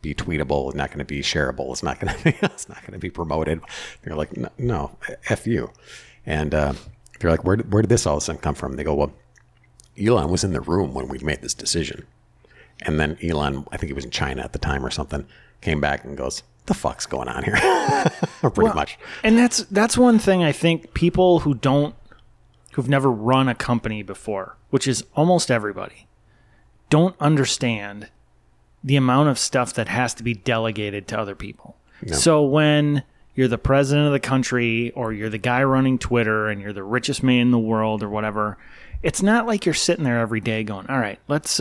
be tweetable. It's not going to be shareable. It's not going to be promoted. They're like, no, F you. And they're like, where did this all of a sudden come from? They go, well, Elon was in the room when we made this decision. And then Elon, I think he was in China at the time or something, came back and goes, the fuck's going on here? Pretty much. And that's one thing I think people who've never run a company before, which is almost everybody, don't understand the amount of stuff that has to be delegated to other people. No. So when you're the president of the country or you're the guy running Twitter and you're the richest man in the world or whatever, it's not like you're sitting there every day going, all right, let's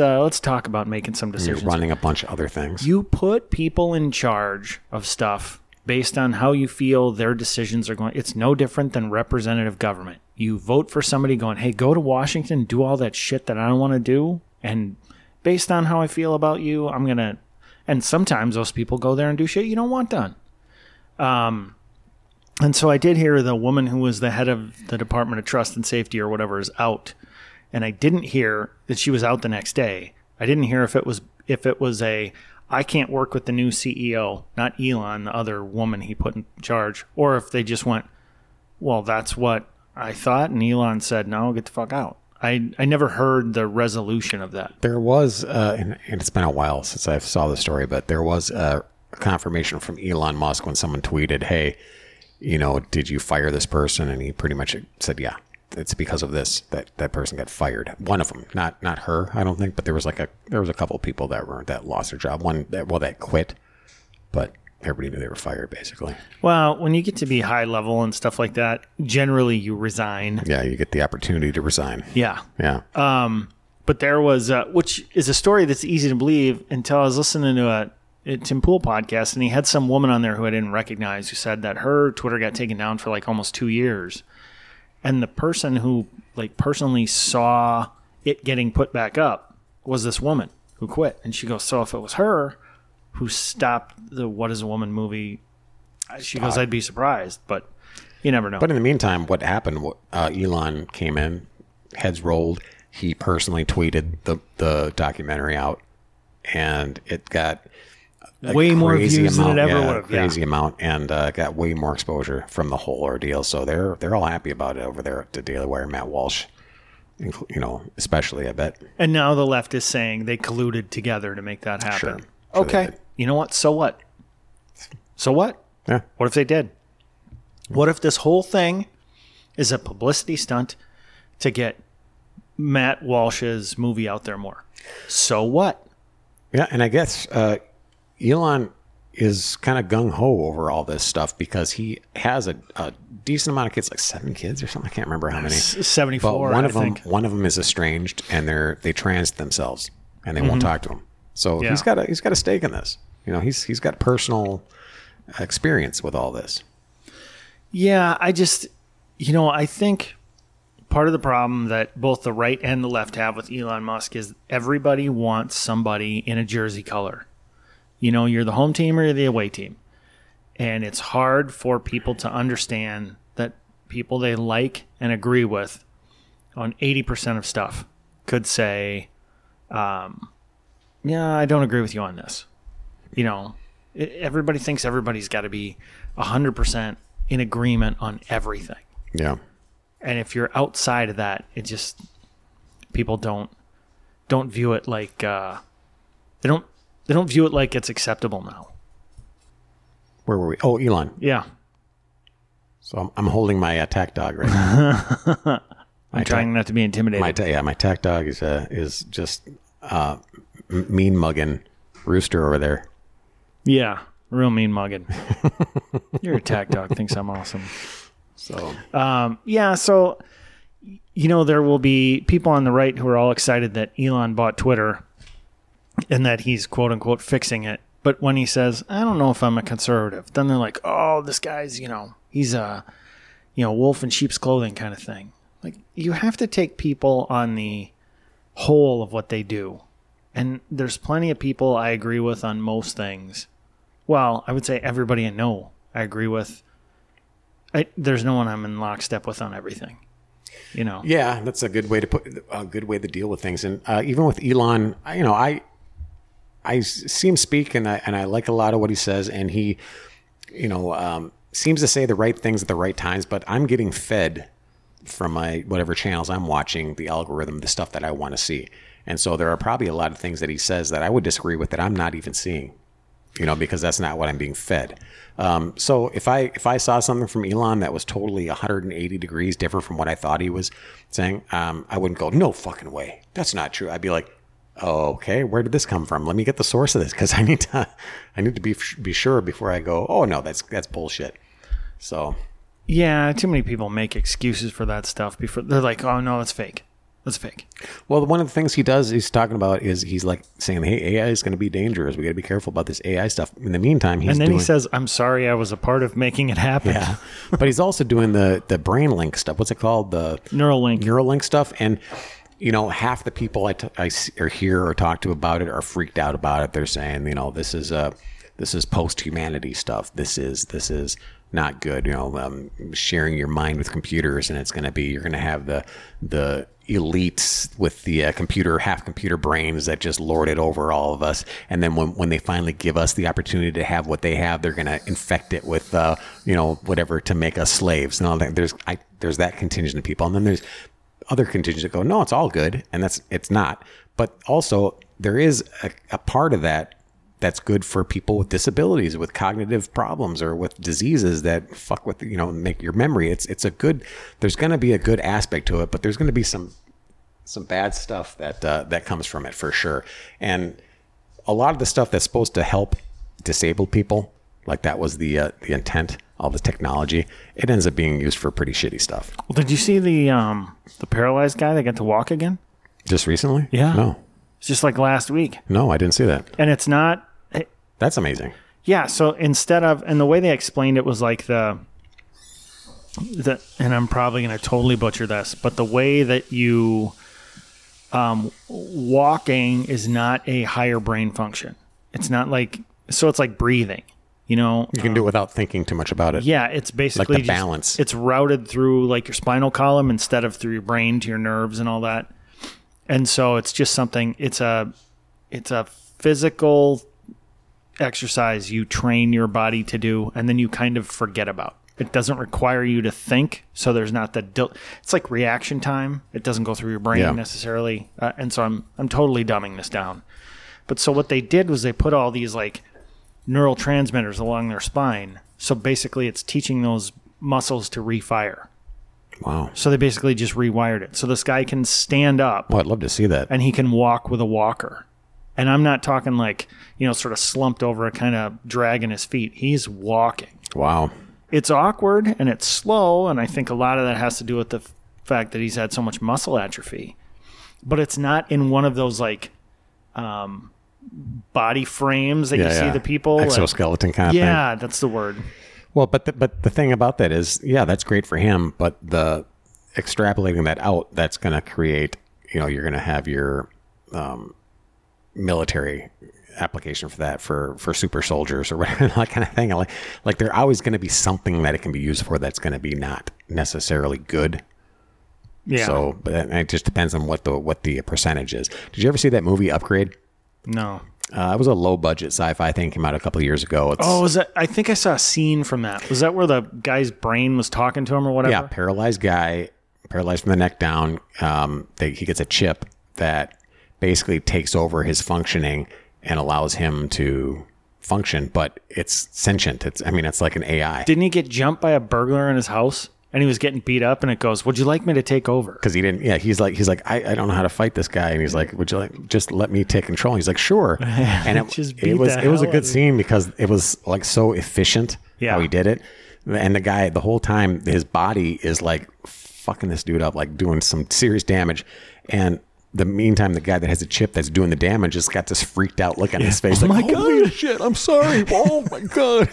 talk about making some decisions. You're running a bunch of other things. You put people in charge of stuff based on how you feel their decisions are going. It's no different than representative government. You vote for somebody going, hey, go to Washington, do all that shit that I don't want to do. And based on how I feel about you, I'm going to. And sometimes those people go there and do shit you don't want done. And so I did hear the woman who was the head of the Department of Trust and Safety or whatever is out. And I didn't hear that she was out the next day. I didn't hear if it was I can't work with the new CEO, not Elon, the other woman he put in charge, or if they just went, well, that's what I thought. And Elon said, no, get the fuck out. I never heard the resolution of that. There was, and it's been a while since I saw the story, but there was a confirmation from Elon Musk when someone tweeted, hey, you know, did you fire this person? And he pretty much said, yeah, it's because of this that person got fired. One of them, not her, I don't think, but there was a couple of people that lost their job. One that quit, but everybody knew they were fired basically. Well, when you get to be high level and stuff like that, generally you resign. Yeah, you get the opportunity to resign. Yeah. But there was, which is a story that's easy to believe until I was listening to a Tim Pool podcast, and he had some woman on there who I didn't recognize who said that her Twitter got taken down for like almost 2 years. And the person who like personally saw it getting put back up was this woman who quit. And she goes, so if it was her who stopped the What is a Woman movie, she goes, I'd be surprised, but you never know. But in the meantime, what happened, Elon came in, heads rolled. He personally tweeted the documentary out, and it got way more views than it ever would have. Crazy amount, and got way more exposure from the whole ordeal. So they're all happy about it over there at the Daily Wire, Matt Walsh, you know, especially, I bet. And now the left is saying they colluded together to make that happen. Sure. Okay. You know what? So what? So what? Yeah. What if they did? What if this whole thing is a publicity stunt to get Matt Walsh's movie out there more? So what? Yeah, and I guess Elon is kind of gung-ho over all this stuff because he has a decent amount of kids, like 7 kids or something. I can't remember how many. 74, I think. One of them is estranged, and they trans themselves, and they won't talk to him. So yeah. He's got a stake in this. You know, he's got personal experience with all this. Yeah, I just, you know, I think part of the problem that both the right and the left have with Elon Musk is everybody wants somebody in a jersey color. You know, you're the home team or you're the away team. And it's hard for people to understand that people they like and agree with on 80% of stuff could say, yeah, I don't agree with you on this. You know, everybody thinks everybody's got to be 100% in agreement on everything. Yeah. And if you're outside of that, it just, people don't view it like, they don't view it like it's acceptable now. Where were we? Oh, Elon. Yeah. So I'm holding my tack dog right now. I'm trying not to be intimidated. My tack dog is just mean mugging rooster over there. Yeah, real mean mugging. Your attack dog thinks I'm awesome. So, yeah, so, you know, there will be people on the right who are all excited that Elon bought Twitter and that he's, quote unquote, fixing it. But when he says, I don't know if I'm a conservative, then they're like, oh, this guy's, you know, he's a, you know, wolf in sheep's clothing kind of thing. Like, you have to take people on the whole of what they do. And there's plenty of people I agree with on most things. Well, I would say everybody I know I agree with. There's no one I'm in lockstep with on everything, you know? Yeah, that's a good way to put a good way to deal with things. And even with Elon, you know, I see him speak and I like a lot of what he says, and he, you know, seems to say the right things at the right times, but I'm getting fed from my whatever channels I'm watching, the algorithm, the stuff that I want to see. And so there are probably a lot of things that he says that I would disagree with that I'm not even seeing, you know, because that's not what I'm being fed. So if I saw something from Elon that was totally 180 degrees different from what I thought he was saying, I wouldn't go, no fucking way, that's not true. I'd be like, okay, where did this come from? Let me get the source of this, because I need to be sure before I go, oh no, that's bullshit. So yeah, too many people make excuses for that stuff before they're like, oh no, that's fake. Well, one of the things he does, he's talking about, is he's like saying, hey, AI is going to be dangerous, we got to be careful about this AI stuff. In the meantime, he says, I'm sorry I was a part of making it happen. Yeah. But he's also doing the brain link stuff. What's it called? The Neuralink stuff. And you know, half the people I hear or talk to about it are freaked out about it. They're saying, you know, this is post-humanity stuff. This is not good. You know, sharing your mind with computers, and you're going to have the elites with the half computer brains that just lord it over all of us. And then when they finally give us the opportunity to have what they have, they're going to infect it with, you know, whatever to make us slaves and all that. There's that contingent of people. And then there's other contingents that go, no, it's all good. And it's not. But also there is a part of that that's good for people with disabilities, with cognitive problems, or with diseases that fuck with, you know, make your memory. It's a good, there's going to be a good aspect to it, but there's going to be some bad stuff that comes from it for sure. And a lot of the stuff that's supposed to help disabled people, like that was the intent, all the technology, it ends up being used for pretty shitty stuff. Well, did you see the paralyzed guy that got to walk again? Just recently? Yeah. No. It's just like last week. No, I didn't see that. And it's not... That's amazing. Yeah, so instead of... And the way they explained it was like the and I'm probably going to totally butcher this, but the way that you... walking is not a higher brain function. It's not like... So it's like breathing. You know, you can do it without thinking too much about it. Yeah, it's basically like the balance. It's routed through like your spinal column instead of through your brain to your nerves and all that. And so it's just something. It's a physical exercise you train your body to do, and then you kind of forget about. It doesn't require you to think, so there's not that. It's like reaction time. It doesn't go through your brain necessarily. And so I'm totally dumbing this down. But so what they did was they put all these like neurotransmitters along their spine. So basically it's teaching those muscles to refire. Wow. So they basically just rewired it. So this guy can stand up. Well, I'd love to see that. And he can walk with a walker. And I'm not talking like, you know, sort of slumped over, kind of dragging his feet. He's walking. Wow. It's awkward and it's slow. And I think a lot of that has to do with the fact that he's had so much muscle atrophy. But it's not in one of those like, body frames that you see the people exoskeleton like, kind of thing. Yeah, that's the word. Well, but the thing about that is, yeah, that's great for him, but the extrapolating that out, that's going to create, you know, you're going to have your military application for that for super soldiers or whatever, that kind of thing. Like there's always going to be something that it can be used for that's going to be not necessarily good. Yeah. So, but it just depends on what the percentage is. Did you ever see that movie Upgrade? No. It was a low-budget sci-fi thing, came out a couple of years ago. Was that? I think I saw a scene from that. Was that where the guy's brain was talking to him or whatever? Yeah, paralyzed guy, paralyzed from the neck down. He gets a chip that basically takes over his functioning and allows him to function, but it's sentient. It's like an AI. Didn't he get jumped by a burglar in his house? and he was getting beat up, and it goes, would you like me to take over? Because he didn't. Yeah, he's like, I don't know how to fight this guy, and he's like, would you like just let me take control? And he's like, sure. And it was a good scene because it was like so efficient how he did it, and the guy the whole time his body is like fucking this dude up, like doing some serious damage, and. The meantime, the guy that has a chip that's doing the damage has got this freaked out look on his face. Oh, like, my holy God. Shit, I'm sorry. Oh, my God.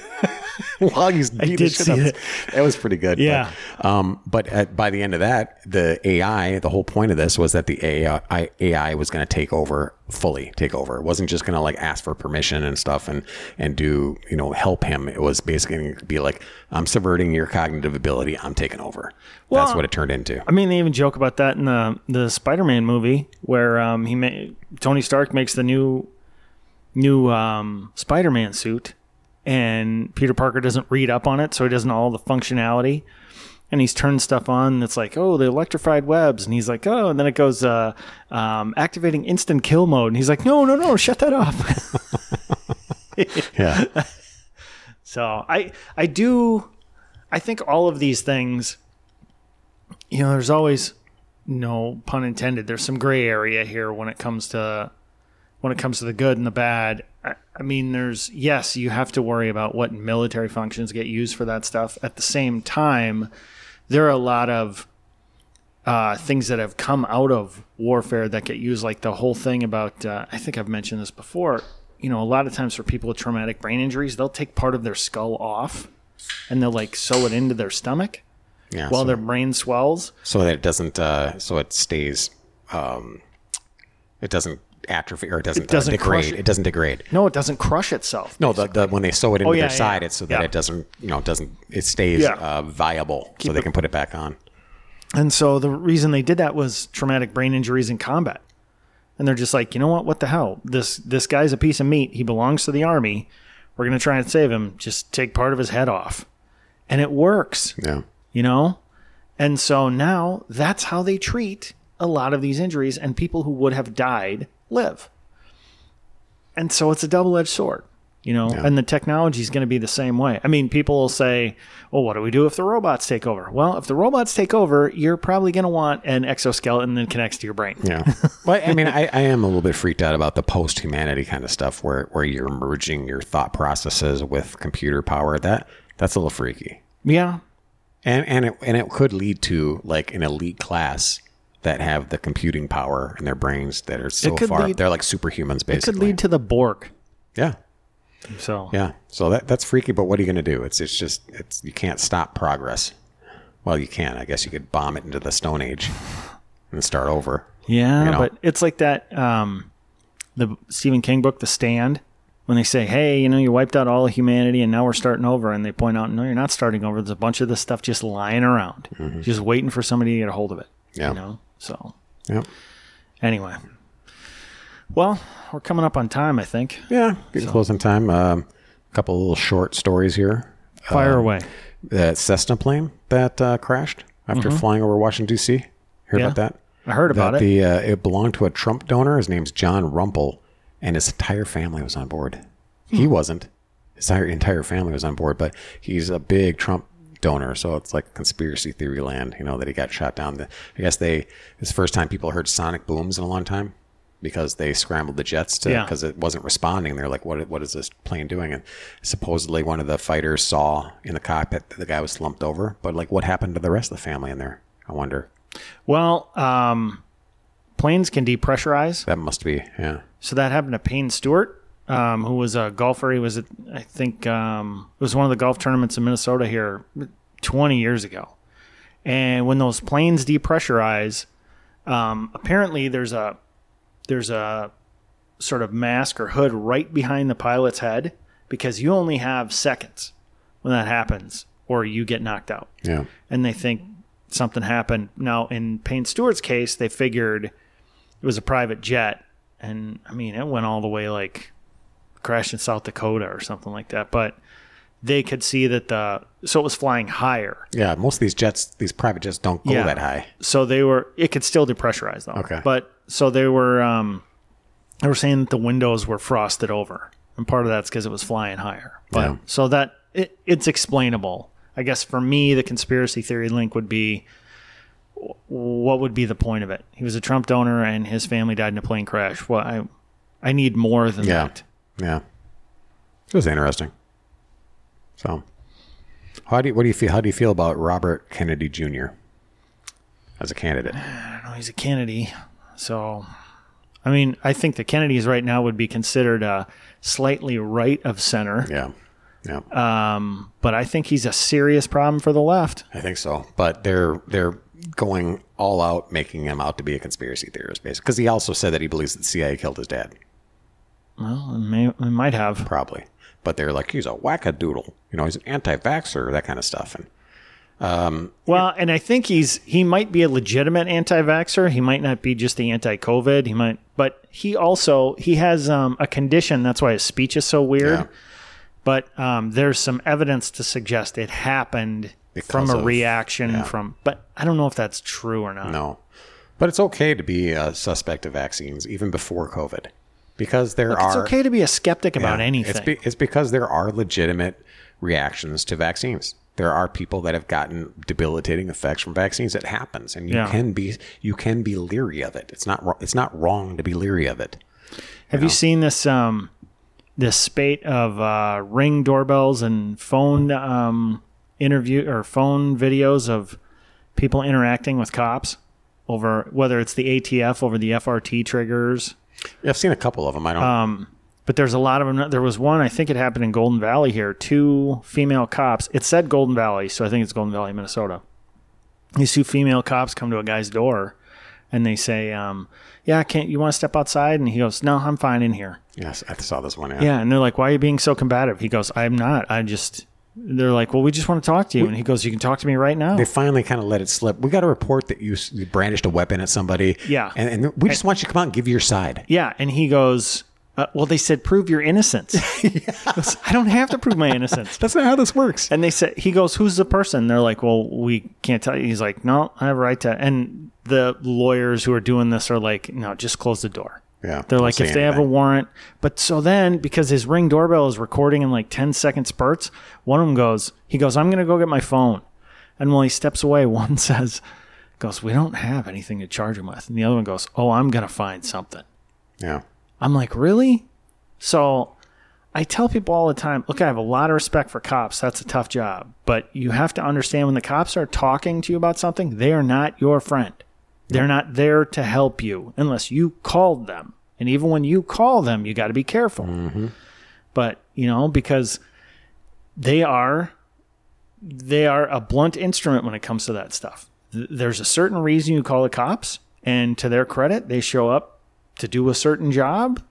While he's beating the shit up. That was pretty good. Yeah. But by the end of that, the AI, the whole point of this was that the AI was going to fully take over. It wasn't just going to like ask for permission and stuff and do, you know, help him. It was basically going to be like, I'm subverting your cognitive ability. I'm taking over. Well, that's what it turned into. I mean, they even joke about that in the Spider-Man movie where Tony Stark makes the new Spider-Man suit, and Peter Parker doesn't read up on it, so he doesn't know all the functionality. And he's turned stuff on that's like, oh, the electrified webs. And he's like, oh, and then it goes activating instant kill mode. And he's like, no, shut that off. Yeah. So I think all of these things, you know, there's always, no pun intended, there's some gray area here when it comes to the good and the bad. I mean, yes, you have to worry about what military functions get used for that stuff. At the same time, there are a lot of things that have come out of warfare that get used, like the whole thing about, I think I've mentioned this before, you know, a lot of times for people with traumatic brain injuries, they'll take part of their skull off and they'll like sew it into their stomach while their brain swells. So that it doesn't, so it stays, it doesn't atrophy, or it doesn't degrade. It doesn't degrade. No, it doesn't crush itself. No, the when they sew it into their side, it's so that it doesn't, you know, it stays viable. Keep so they can put it back on. And so the reason they did that was traumatic brain injuries in combat. And they're just like, you know what the hell? This guy's a piece of meat. He belongs to the army. We're going to try and save him. Just take part of his head off. And it works. Yeah. You know? And so now that's how they treat a lot of these injuries, and people who would have died live. And so it's a double-edged sword, you know, and the technology is going to be the same way. I mean, people will say, well, what do we do if the robots take over? Well, if the robots take over, you're probably going to want an exoskeleton that connects to your brain. Yeah. But I mean, I am a little bit freaked out about the post-humanity kind of stuff where you're merging your thought processes with computer power. That's a little freaky. Yeah. And it could lead to like an elite class that have the computing power in their brains that are so far, they're like superhumans basically. It could lead to the Borg. Yeah. So. Yeah. So that's freaky, but what are you going to do? It's just, you can't stop progress. Well, you can. I guess you could bomb it into the Stone Age and start over. Yeah, you know? But it's like that, the Stephen King book, The Stand, when they say, hey, you know, you wiped out all of humanity and now we're starting over. And they point out, no, you're not starting over. There's a bunch of this stuff just lying around, just waiting for somebody to get a hold of it. Yeah. You know? So, yep. Anyway, well, we're coming up on time, I think. Yeah, getting close on time. A couple of little short stories here. Fire away. That Cessna plane that crashed after flying over Washington, D.C. Heard about that? I heard about it. It belonged to a Trump donor. His name's John Rumpel, and his entire family was on board. He wasn't. His entire family was on board, but he's a big Trump donor, so it's like conspiracy theory land, you know, that he got shot down. I guess it's the first time people heard sonic booms in a long time because they scrambled the jets because it wasn't responding. They're like, what is this plane doing? And supposedly one of the fighters saw in the cockpit that the guy was slumped over, but like what happened to the rest of the family in there? I wonder. Well, planes can depressurize. That must be, yeah. So that happened to Payne Stewart. Who was a golfer. He was, it was one of the golf tournaments in Minnesota here 20 years ago. And when those planes depressurize, apparently there's a sort of mask or hood right behind the pilot's head because you only have seconds when that happens or you get knocked out. Yeah. And they think something happened. Now, in Payne Stewart's case, they figured it was a private jet. And, I mean, it went all the way like... crashed in South Dakota or something like that, but they could see that it was flying higher. Yeah, most of these jets, these private jets don't go that high. So it could still depressurize though. Okay. But so they were saying that the windows were frosted over, and part of that's because it was flying higher. But so that it's explainable. I guess for me, the conspiracy theory link would be, what would be the point of it? He was a Trump donor and his family died in a plane crash. Well, I need more than that. Yeah. It was interesting. So how do you feel about Robert Kennedy Jr. as a candidate? I don't know. He's a Kennedy. So, I mean, I think the Kennedys right now would be considered slightly right of center. Yeah. Yeah. But I think he's a serious problem for the left. I think so. But they're going all out, making him out to be a conspiracy theorist, basically. Because he also said that he believes that the CIA killed his dad. Well, it might have. Probably. But they're like, he's a wackadoodle. You know, he's an anti-vaxxer, that kind of stuff. And and I think he might be a legitimate anti-vaxxer. He might not be just the anti-COVID. He might, but he has a condition. That's why his speech is so weird. Yeah. But there's some evidence to suggest it happened because of a reaction, but I don't know if that's true or not. No, but it's okay to be a suspect of vaccines even before COVID, because it's okay to be a skeptic about anything. It's because there are legitimate reactions to vaccines. There are people that have gotten debilitating effects from vaccines. It happens, and you can be leery of it. It's not wrong to be leery of it. Have you seen this? This spate of Ring doorbells and phone interview or phone videos of people interacting with cops over whether it's the ATF over the FRT triggers. Yeah, I've seen a couple of them. I don't. But there's a lot of them. There was one, I think it happened in Golden Valley here. 2 female cops. It said Golden Valley, so I think it's Golden Valley, Minnesota. These 2 female cops come to a guy's door. And they say, you want to step outside? And he goes, no, I'm fine in here. Yes, I saw this one. Yeah. Yeah, and they're like, why are you being so combative? He goes, I'm not. They're like, well, we just want to talk to you. And he goes, you can talk to me right now. They finally kind of let it slip. We got a report that you brandished a weapon at somebody. Yeah. And we just want you to come out and give your side. Yeah. And he goes, well, they said, prove your innocence. Goes, I don't have to prove my innocence. That's not how this works. And they said, he goes, who's the person? They're like, well, we can't tell you. He's like, no, I have a right to. And the lawyers who are doing this are like, no, just close the door. Yeah. They're like, if they have a warrant. But so then, because his Ring doorbell is recording in like 10-second spurts, one of them he goes, I'm going to go get my phone. And while he steps away, one goes, we don't have anything to charge him with. And the other one goes, oh, I'm going to find something. Yeah. I'm like, really? So I tell people all the time, look, I have a lot of respect for cops. That's a tough job. But you have to understand when the cops are talking to you about something, they are not your friend. They're not there to help you unless you called them. And even when you call them, you got to be careful. Mm-hmm. But, because they are a blunt instrument when it comes to that stuff. There's a certain reason you call the cops, and to their credit, they show up to do a certain job.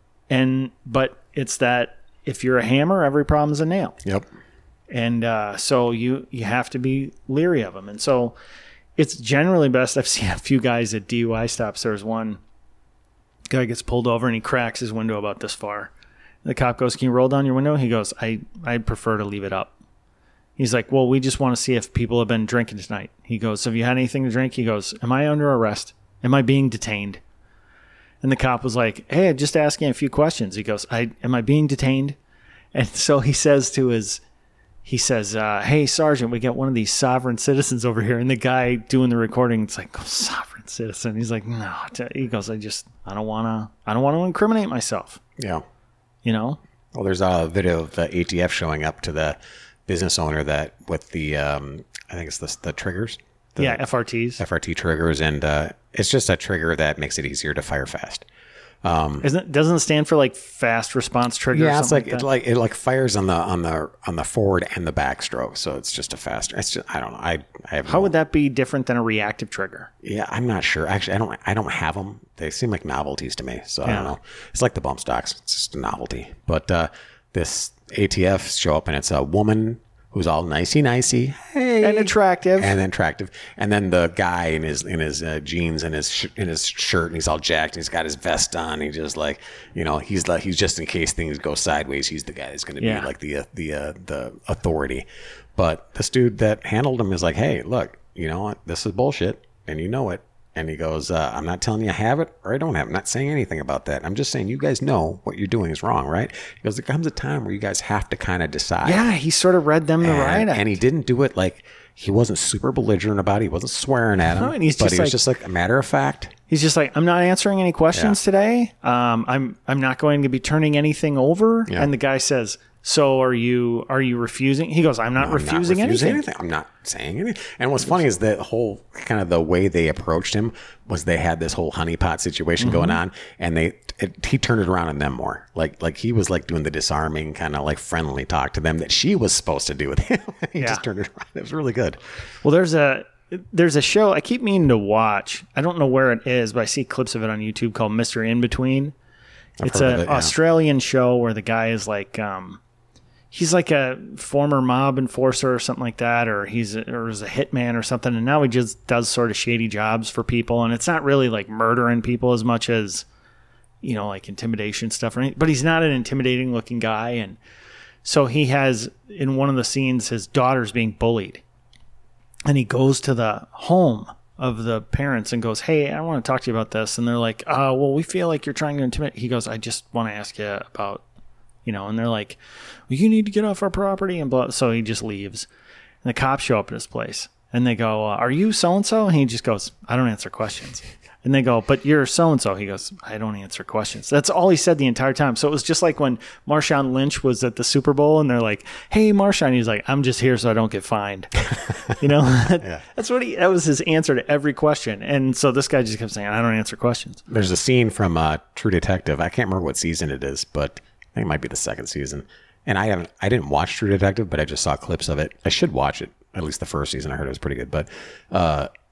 But it's that if you're a hammer, every problem's a nail. Yep. And so you have to be leery of them. And so it's generally best. I've seen a few guys at DUI stops. There's one guy gets pulled over and he cracks his window about this far. The cop goes, can you roll down your window? He goes, I'd prefer to leave it up. He's like, well, we just want to see if people have been drinking tonight. He goes, have you had anything to drink? He goes, am I under arrest? Am I being detained? And the cop was like, hey, I'm just asking a few questions. He goes, am I being detained? And so he says hey, Sergeant, we got one of these sovereign citizens over here. And the guy doing the recording, it's like, oh, sovereign citizen. He's like, no. He goes, I don't want to incriminate myself. Yeah. Well, there's a video of the ATF showing up to the business owner that with the, I think it's the triggers. FRT triggers. And it's just a trigger that makes it easier to fire fast. Doesn't it stand for like fast response trigger? Yeah, or it's it fires on the forward and the back stroke, so it's just a faster. It's just, I don't know. Would that be different than a reactive trigger? Yeah, I'm not sure. Actually, I don't have them. They seem like novelties to me, so I don't know. It's like the bump stocks. It's just a novelty. But this ATF show up and it's a woman who's all nicey, hey, and attractive, and then the guy in his jeans and his shirt, and he's all jacked, and he's got his vest on. And he just like, he's like, he's just in case things go sideways, he's the guy that's going to be like the authority. But this dude that handled him is like, hey, look, this is bullshit, and you know it, And he goes, I'm not telling you I have it or I don't have it. I'm not saying anything about that. I'm just saying you guys know what you're doing is wrong, right? He goes, there comes a time where you guys have to kind of decide. Yeah, he sort of read them the riot act. And he didn't do it like he wasn't super belligerent about it. He wasn't swearing at him. No, and he was just like a matter of fact. He's just like, I'm not answering any questions today. I'm not going to be turning anything over. Yeah. And the guy says, so are you refusing? He goes, I'm not refusing anything. I'm not saying anything. And what's funny is the whole kind of the way they approached him was they had this whole honeypot situation going on, and he turned it around on them more. Like he was like doing the disarming kind of like friendly talk to them that she was supposed to do with him. He just turned it around. It was really good. Well, there's a show I keep meaning to watch. I don't know where it is, but I see clips of it on YouTube called Mr. In Between. It's an Australian show where the guy is like, he's like a former mob enforcer or something like that, or he's a hitman or something, and now he just does sort of shady jobs for people, and it's not really like murdering people as much as, you know, like intimidation stuff or anything, but he's not an intimidating looking guy. And so he has, in one of the scenes, his daughter's being bullied, and he goes to the home of the parents and goes, hey, I want to talk to you about this. And they're like, well, we feel like you're trying to intimidate. He goes, I just want to ask you about, you know, and they're like, well, you need to get off our property and blah. So he just leaves, and the cops show up at his place, and they go, are you so-and-so? And he just goes, I don't answer questions. And they go, but you're so-and-so. He goes, I don't answer questions. That's all he said the entire time. So it was just like when Marshawn Lynch was at the Super Bowl, and they're like, hey, Marshawn. He's like, I'm just here so I don't get fined. You know, that's what that was his answer to every question. And so this guy just kept saying, I don't answer questions. There's a scene from True Detective. I can't remember what season it is, but I think it might be the second season. And I didn't watch True Detective, but I just saw clips of it. I should watch it, at least the first season. I heard it was pretty good, but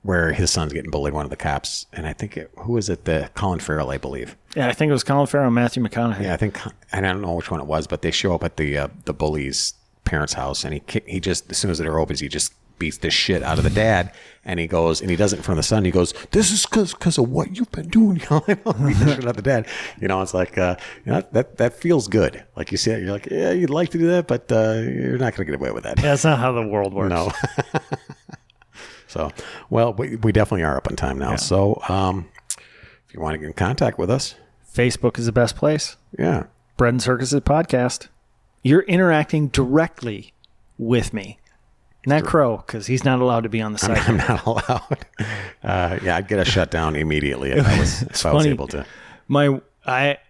where his son's getting bullied, one of the cops, and I think who was it? Colin Farrell, I believe. Yeah, I think it was Colin Farrell and Matthew McConaughey. Yeah, I think, and I don't know which one it was, but they show up at the bully's parents' house, and he just, as soon as the door opens, he just beats the shit out of the dad, and he goes, and he does it in front of the son. He goes, this is because of what you've been doing. Beat the shit out of the dad. You know, it's like, you know, that feels good. Like you see it, you're like, yeah, you'd like to do that, but you're not going to get away with that. Yeah, that's not how the world works. No. So, well, we definitely are up on time now. Yeah. So, if you want to get in contact with us, Facebook is the best place. Yeah. Bread and Circuses podcast. You're interacting directly with me. Not Crow, because he's not allowed to be on the site. I'm not allowed. Yeah, I'd get a shutdown immediately if I was able to.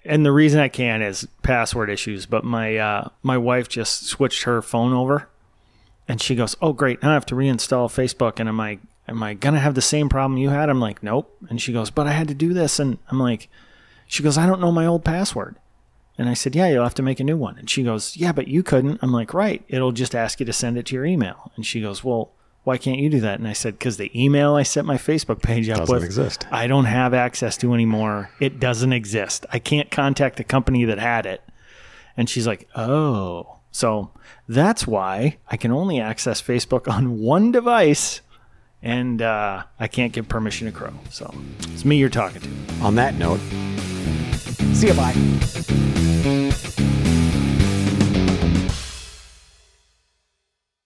And the reason I can is password issues. But my wife just switched her phone over, and she goes, "Oh, great! Now I have to reinstall Facebook." And am I gonna have the same problem you had? I'm like, "Nope." And she goes, "But I had to do this." And I'm like, she goes, "I don't know my old password." And I said, yeah, you'll have to make a new one. And she goes, yeah, but you couldn't. I'm like, right. It'll just ask you to send it to your email. And she goes, well, why can't you do that? And I said, because the email I set my Facebook page up with, exist. I don't have access to anymore. It doesn't exist. I can't contact the company that had it. And she's like, oh. So that's why I can only access Facebook on one device, and I can't give permission to Crow. So it's me you're talking to. On that note, see you, bye.